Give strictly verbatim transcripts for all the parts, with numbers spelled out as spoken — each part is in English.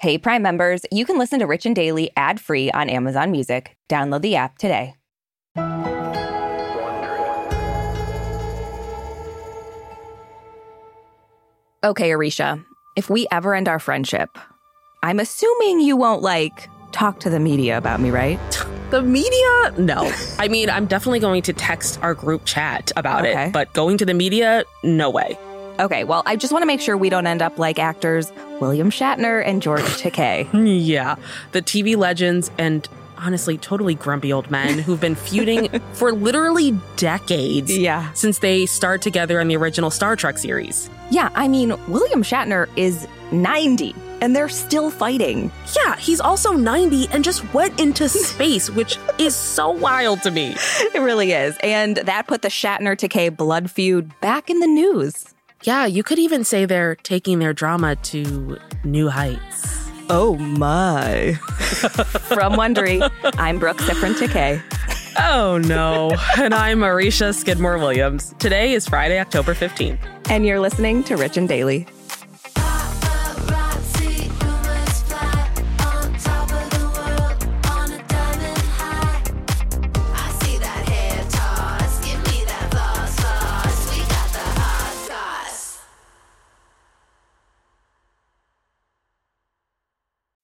Hey, Prime members, you can listen to Rich and Daily ad-free on Amazon Music. Download the app today. Okay, Arisha, if we ever end our friendship, I'm assuming you won't, like, talk to the media about me, right? The media? No. I mean, I'm definitely going to text our group chat about okay. it, but going to the media? No way. Okay, well, I just want to make sure we don't end up like actors William Shatner and George Takei. Yeah, the T V legends and, honestly, totally grumpy old men who've been feuding for literally decades yeah. since they starred together in the original Star Trek series. Yeah, I mean, William Shatner is ninety, and they're still fighting. Yeah, he's also ninety and just went into space, which is so wild to me. It really is, and that put the Shatner-Takei blood feud back in the news. Yeah, you could even say they're taking their drama to new heights. Oh, my. From Wondery, I'm Brooke Ziffrin Takei. Oh, no. And I'm Arisha Skidmore-Williams. Today is Friday, October fifteenth. And you're listening to Rich and Daily.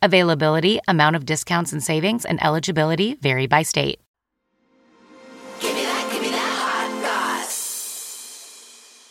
Availability, amount of discounts and savings, and eligibility vary by state. Give me that, give me that hot sauce.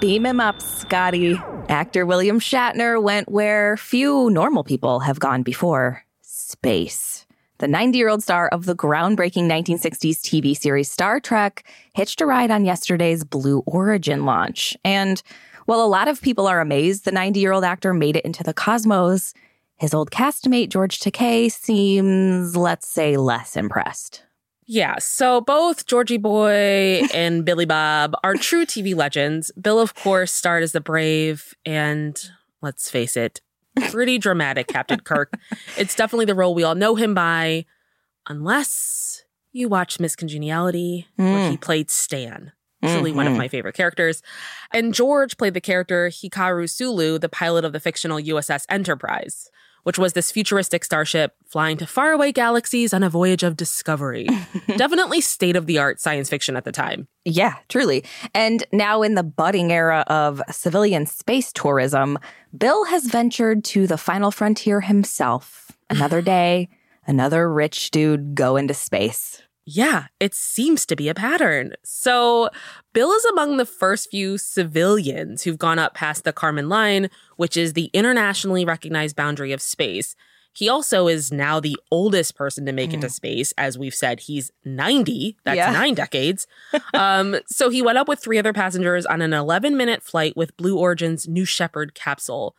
Beam him up, Scotty. Actor William Shatner went where few normal people have gone before. Space. The ninety-year-old star of the groundbreaking nineteen sixties T V series Star Trek hitched a ride on yesterday's Blue Origin launch. And while a lot of people are amazed the ninety-year-old actor made it into the cosmos, his old castmate George Takei seems, let's say, less impressed. Yeah, so both Georgie Boy and Billy Bob are true T V legends. Bill, of course, starred as the brave and, let's face it, pretty dramatic Captain Kirk. It's definitely the role we all know him by, unless you watch Miss Congeniality, mm. where he played Stan. Truly mm-hmm. one of my favorite characters. And George played the character Hikaru Sulu, the pilot of the fictional U S S Enterprise, which was this futuristic starship flying to faraway galaxies on a voyage of discovery. Definitely state-of-the-art science fiction at the time. Yeah, truly. And now in the budding era of civilian space tourism, Bill has ventured to the Final Frontier himself. Another day, another rich dude go into space. Yeah, it seems to be a pattern. So Bill is among the first few civilians who've gone up past the Karman Line, which is the internationally recognized boundary of space. He also is now the oldest person to make mm. it to space. As we've said, he's ninety. That's yeah. nine decades. um, so he went up with three other passengers on an eleven-minute flight with Blue Origin's New Shepard capsule.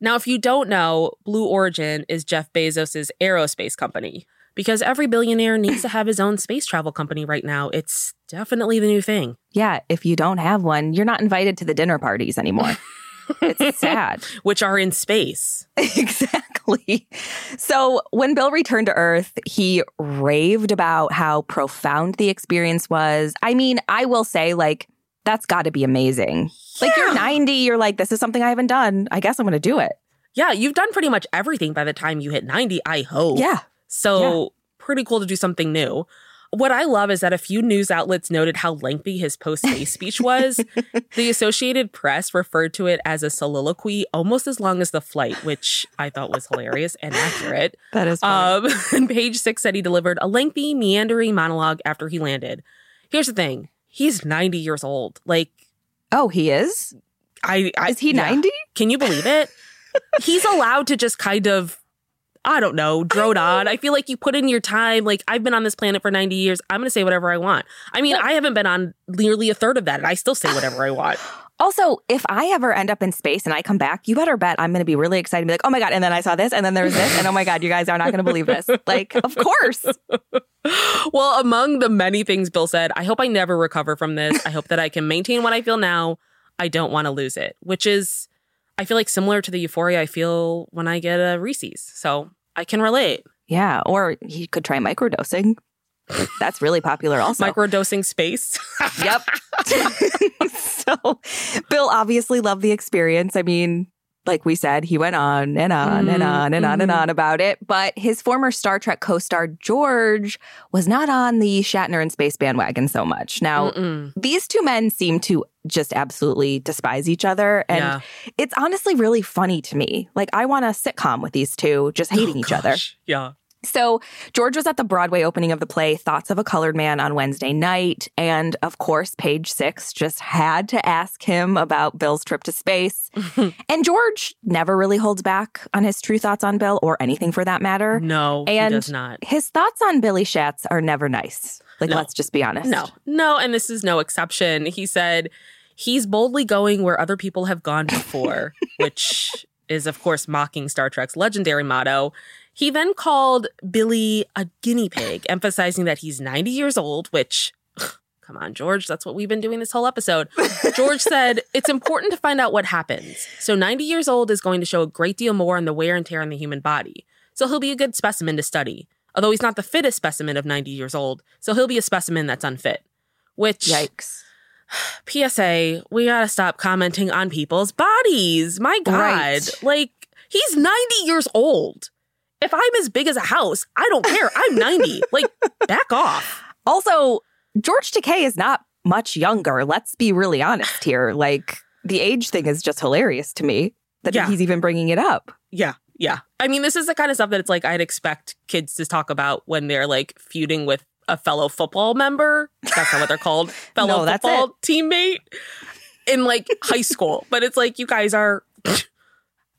Now, if you don't know, Blue Origin is Jeff Bezos' aerospace company. Because every billionaire needs to have his own space travel company right now. It's definitely the new thing. Yeah, if you don't have one, you're not invited to the dinner parties anymore. It's sad. Which are in space. Exactly. So when Bill returned to Earth, he raved about how profound the experience was. I mean, I will say, like, that's got to be amazing. Yeah. Like, you're ninety, you're like, this is something I haven't done. I guess I'm going to do it. Yeah, you've done pretty much everything by the time you hit ninety, I hope. Yeah. So yeah. pretty cool to do something new. What I love is that a few news outlets noted how lengthy his post-space speech was. The Associated Press referred to it as a soliloquy almost as long as the flight, which I thought was hilarious and accurate. That is funny. Um, and Page Six said he delivered a lengthy, meandering monologue after he landed. Here's the thing. He's ninety years old. Like, oh, he is? I, I Is he ninety? Yeah. Can you believe it? He's allowed to just kind of, I don't know, drone on. I feel like you put in your time. Like, I've been on this planet for ninety years. I'm going to say whatever I want. I mean, I haven't been on nearly a third of that, and I still say whatever I want. Also, if I ever end up in space and I come back, you better bet I'm going to be really excited and be like, oh, my God, and then I saw this, and then there was this, and oh, my God, you guys are not going to believe this. Like, of course. Well, among the many things Bill said, I hope I never recover from this. I hope that I can maintain what I feel now. I don't want to lose it, which is... I feel like similar to the euphoria I feel when I get a Reese's. So I can relate. Yeah. Or he could try microdosing. That's really popular also. Microdosing space. Yep. So Bill obviously loved the experience. I mean, like we said, he went on and on mm, and on and mm. on and on about it. But his former Star Trek co-star George was not on the Shatner and space bandwagon so much. Now, Mm-mm. these two men seem to just absolutely despise each other. And yeah. it's honestly really funny to me. Like, I want a sitcom with these two just hating oh, each other. Yeah. So George was at the Broadway opening of the play Thoughts of a Colored Man on Wednesday night. And of course, Page Six just had to ask him about Bill's trip to space. And George never really holds back on his true thoughts on Bill or anything for that matter. No, and he does not. His thoughts on Billy Schatz are never nice. Like, no. Let's just be honest. No, no. And this is no exception. He said he's boldly going where other people have gone before, which is, of course, mocking Star Trek's legendary motto. He then called Billy a guinea pig, emphasizing that he's ninety years old, which, ugh, come on, George, that's what we've been doing this whole episode. George said, it's important to find out what happens. So ninety years old is going to show a great deal more on the wear and tear on the human body. So he'll be a good specimen to study, although he's not the fittest specimen of ninety years old. So he'll be a specimen that's unfit, which... Yikes. P S A, we gotta stop commenting on people's bodies. My God. Right. Like, he's ninety years old. If I'm as big as a house, I don't care. I'm ninety. Like, back off. Also, George Takei is not much younger. Let's be really honest here. Like, the age thing is just hilarious to me that yeah. he's even bringing it up. Yeah, yeah. I mean, this is the kind of stuff that it's like I'd expect kids to talk about when they're, like, feuding with a fellow football member. That's not what they're called. Fellow no, that's football it. Teammate in, like, high school. But it's like, you guys are...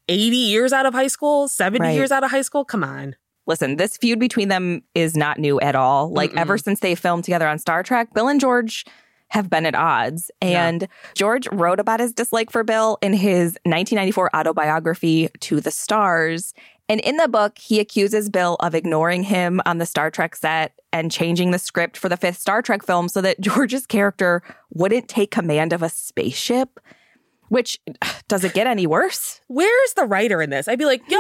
eighty years out of high school, seventy right. years out of high school. Come on. Listen, this feud between them is not new at all. Like, Mm-mm. ever since they filmed together on Star Trek, Bill and George have been at odds. And yeah. George wrote about his dislike for Bill in his nineteen ninety-four autobiography, To the Stars. And in the book, he accuses Bill of ignoring him on the Star Trek set and changing the script for the fifth Star Trek film so that George's character wouldn't take command of a spaceship. Which, does it get any worse? Where's the writer in this? I'd be like, yo,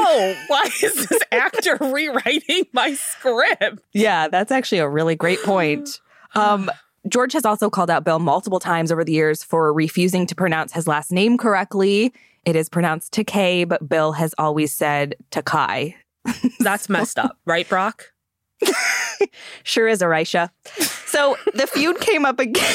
why is this actor rewriting my script? Yeah, that's actually a really great point. Um, George has also called out Bill multiple times over the years for refusing to pronounce his last name correctly. It is pronounced Takei, but Bill has always said Takai. That's messed up, right, Brock? Sure is, Arisha. So the feud came up again.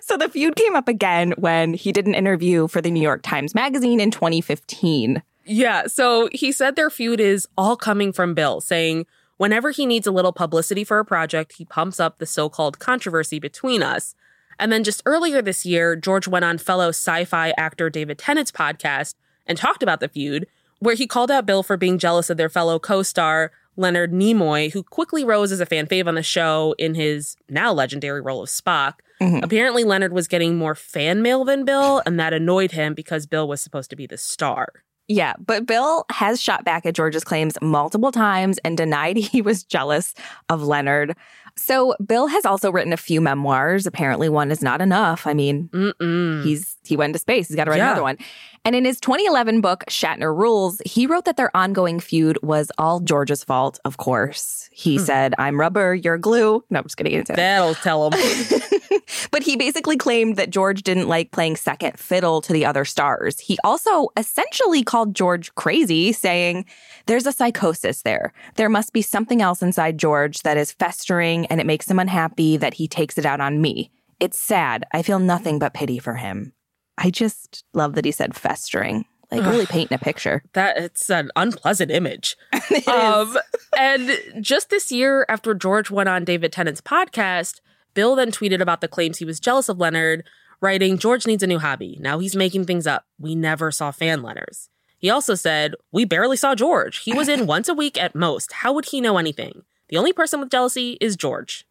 So the feud came up again when he did an interview for the New York Times Magazine in twenty fifteen. Yeah, so he said their feud is all coming from Bill, saying whenever he needs a little publicity for a project, he pumps up the so-called controversy between us. And then just earlier this year, George went on fellow sci-fi actor David Tennant's podcast and talked about the feud, where he called out Bill for being jealous of their fellow co-star, Leonard Nimoy, who quickly rose as a fan fave on the show in his now legendary role of Spock. Mm-hmm. Apparently, Leonard was getting more fan mail than Bill, and that annoyed him because Bill was supposed to be the star. Yeah, but Bill has shot back at George's claims multiple times and denied he was jealous of Leonard. So Bill has also written a few memoirs. Apparently one is not enough. I mean, Mm-mm. he's he went to space. He's got to write yeah. another one. And in his twenty eleven book, Shatner Rules, he wrote that their ongoing feud was all George's fault, of course. He mm. said, I'm rubber, you're glue. No, I'm just going to get into it. That'll tell him. But he basically claimed that George didn't like playing second fiddle to the other stars. He also essentially called George crazy, saying, there's a psychosis there. There must be something else inside George that is festering, and it makes him unhappy that he takes it out on me. It's sad. I feel nothing but pity for him. I just love that he said festering. Like, really painting a picture. That it's an unpleasant image. It um, is. And just this year, after George went on David Tennant's podcast, Bill then tweeted about the claims he was jealous of Leonard, writing, George needs a new hobby. Now he's making things up. We never saw fan letters. He also said, we barely saw George. He was in once a week at most. How would he know anything? The only person with jealousy is George.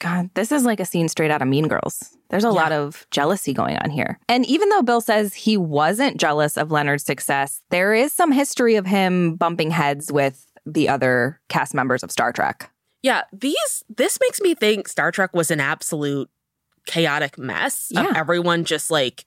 God, this is like a scene straight out of Mean Girls. There's a yeah. lot of jealousy going on here. And even though Bill says he wasn't jealous of Leonard's success, there is some history of him bumping heads with the other cast members of Star Trek. Yeah, these this makes me think Star Trek was an absolute chaotic mess yeah. of everyone just like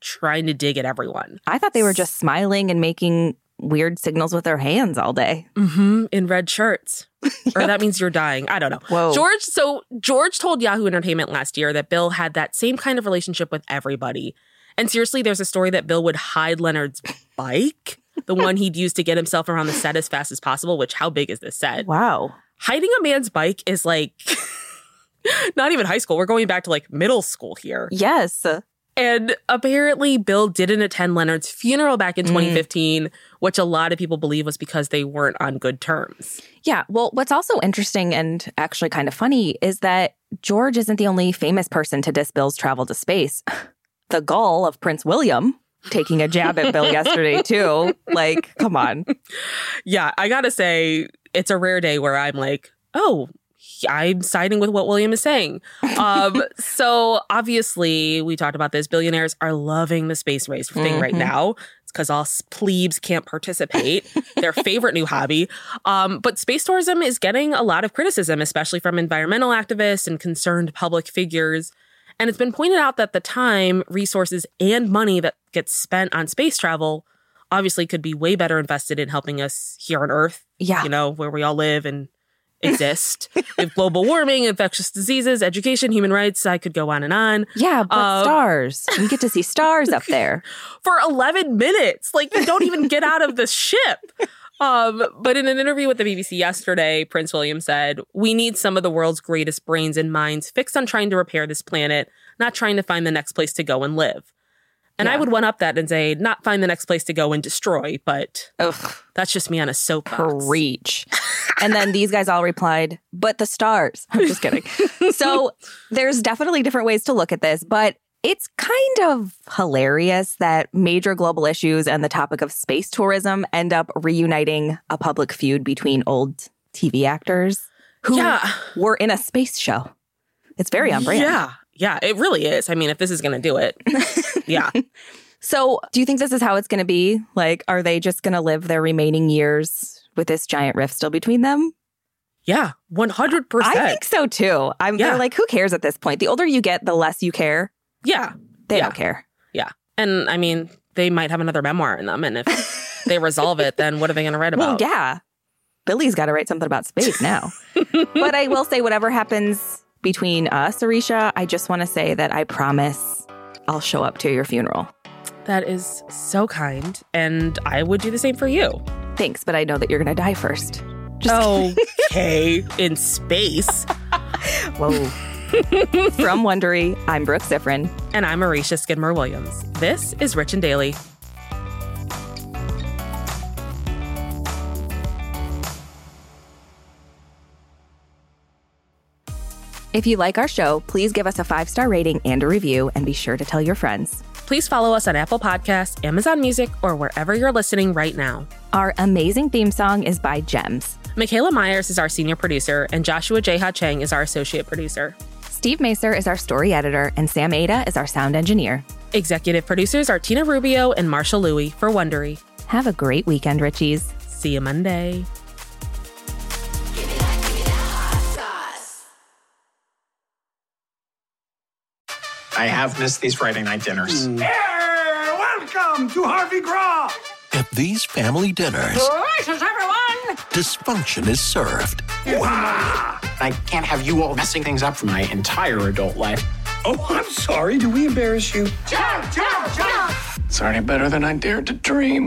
trying to dig at everyone. I thought they were just smiling and making weird signals with their hands all day. Mm-hmm, in red shirts. Yep. Or that means you're dying. I don't know. Whoa. George, so George told Yahoo Entertainment last year that Bill had that same kind of relationship with everybody. And seriously, there's a story that Bill would hide Leonard's bike, the one he'd used to get himself around the set as fast as possible, which how big is this set? Wow. Hiding a man's bike is like, not even high school. We're going back to like middle school here. Yes. And apparently Bill didn't attend Leonard's funeral back in twenty fifteen, mm. which a lot of people believe was because they weren't on good terms. Yeah. Well, what's also interesting and actually kind of funny is that George isn't the only famous person to diss Bill's travel to space. The gall of Prince William taking a jab at Bill yesterday, too. Like, come on. Yeah, I gotta say, it's a rare day where I'm like, oh, I'm siding with what William is saying. Um, so obviously, we talked about this. Billionaires are loving the space race thing mm-hmm. right now. It's because all plebes can't participate. Their favorite new hobby. Um, but space tourism is getting a lot of criticism, especially from environmental activists and concerned public figures. And it's been pointed out that the time, resources, and money that gets spent on space travel obviously could be way better invested in helping us here on Earth, yeah. you know, where we all live and exist. With global warming, infectious diseases, education, human rights, I could go on and on. Yeah, but um, stars. We get to see stars up there. For eleven minutes. Like, you don't even get out of the ship. Um, but in an interview with the B B C yesterday, Prince William said, we need some of the world's greatest brains and minds fixed on trying to repair this planet, not trying to find the next place to go and live. And yeah. I would one-up that and say, not find the next place to go and destroy, but Ugh. that's just me on a soapbox. Preach. And then these guys all replied, but the stars. I'm just kidding. So there's definitely different ways to look at this, but it's kind of hilarious that major global issues and the topic of space tourism end up reuniting a public feud between old T V actors who yeah. were in a space show. It's very on brand. Yeah. Yeah, it really is. I mean, if this is going to do it, yeah. So do you think this is how it's going to be? Like, are they just going to live their remaining years with this giant rift still between them? Yeah, one hundred percent. I think so, too. I'm yeah. They're like, who cares at this point? The older you get, the less you care. Yeah. They yeah. don't care. Yeah. And I mean, they might have another memoir in them. And if they resolve it, then what are they going to write about? Well, yeah. Billy's got to write something about space now. But I will say whatever happens between us, Arisha, I just want to say that I promise I'll show up to your funeral. That is so kind, and I would do the same for you. Thanks, but I know that you're going to die first. Just okay, in space. Whoa. From Wondery, I'm Brooke Ziffrin. And I'm Arisha Skidmore-Williams. This is Rich and Daily. If you like our show, please give us a five-star rating and a review, and be sure to tell your friends. please follow us on Apple Podcasts, Amazon Music, or wherever you're listening right now. Our amazing theme song is by Gems. Michaela Myers is our senior producer, and Joshua J. Ha-Chang is our associate producer. Steve Maser is our story editor, and Sam Ada is our sound engineer. Executive producers are Tina Rubio and Marshall Louie for Wondery. Have a great weekend, Richies. See you Monday. I have missed these Friday night dinners. Mm. Hey, welcome to Harvey Graw. At these family dinners... Gracious, everyone! Dysfunction is served. Wow. I can't have you all messing things up for my entire adult life. Oh, I'm sorry. Do we embarrass you? Jump, jump, jump! It's already better than I dared to dream.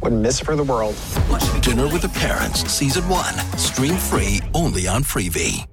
Wouldn't miss for the world. Dinner with the Parents, Season one. Stream free only on Freevee.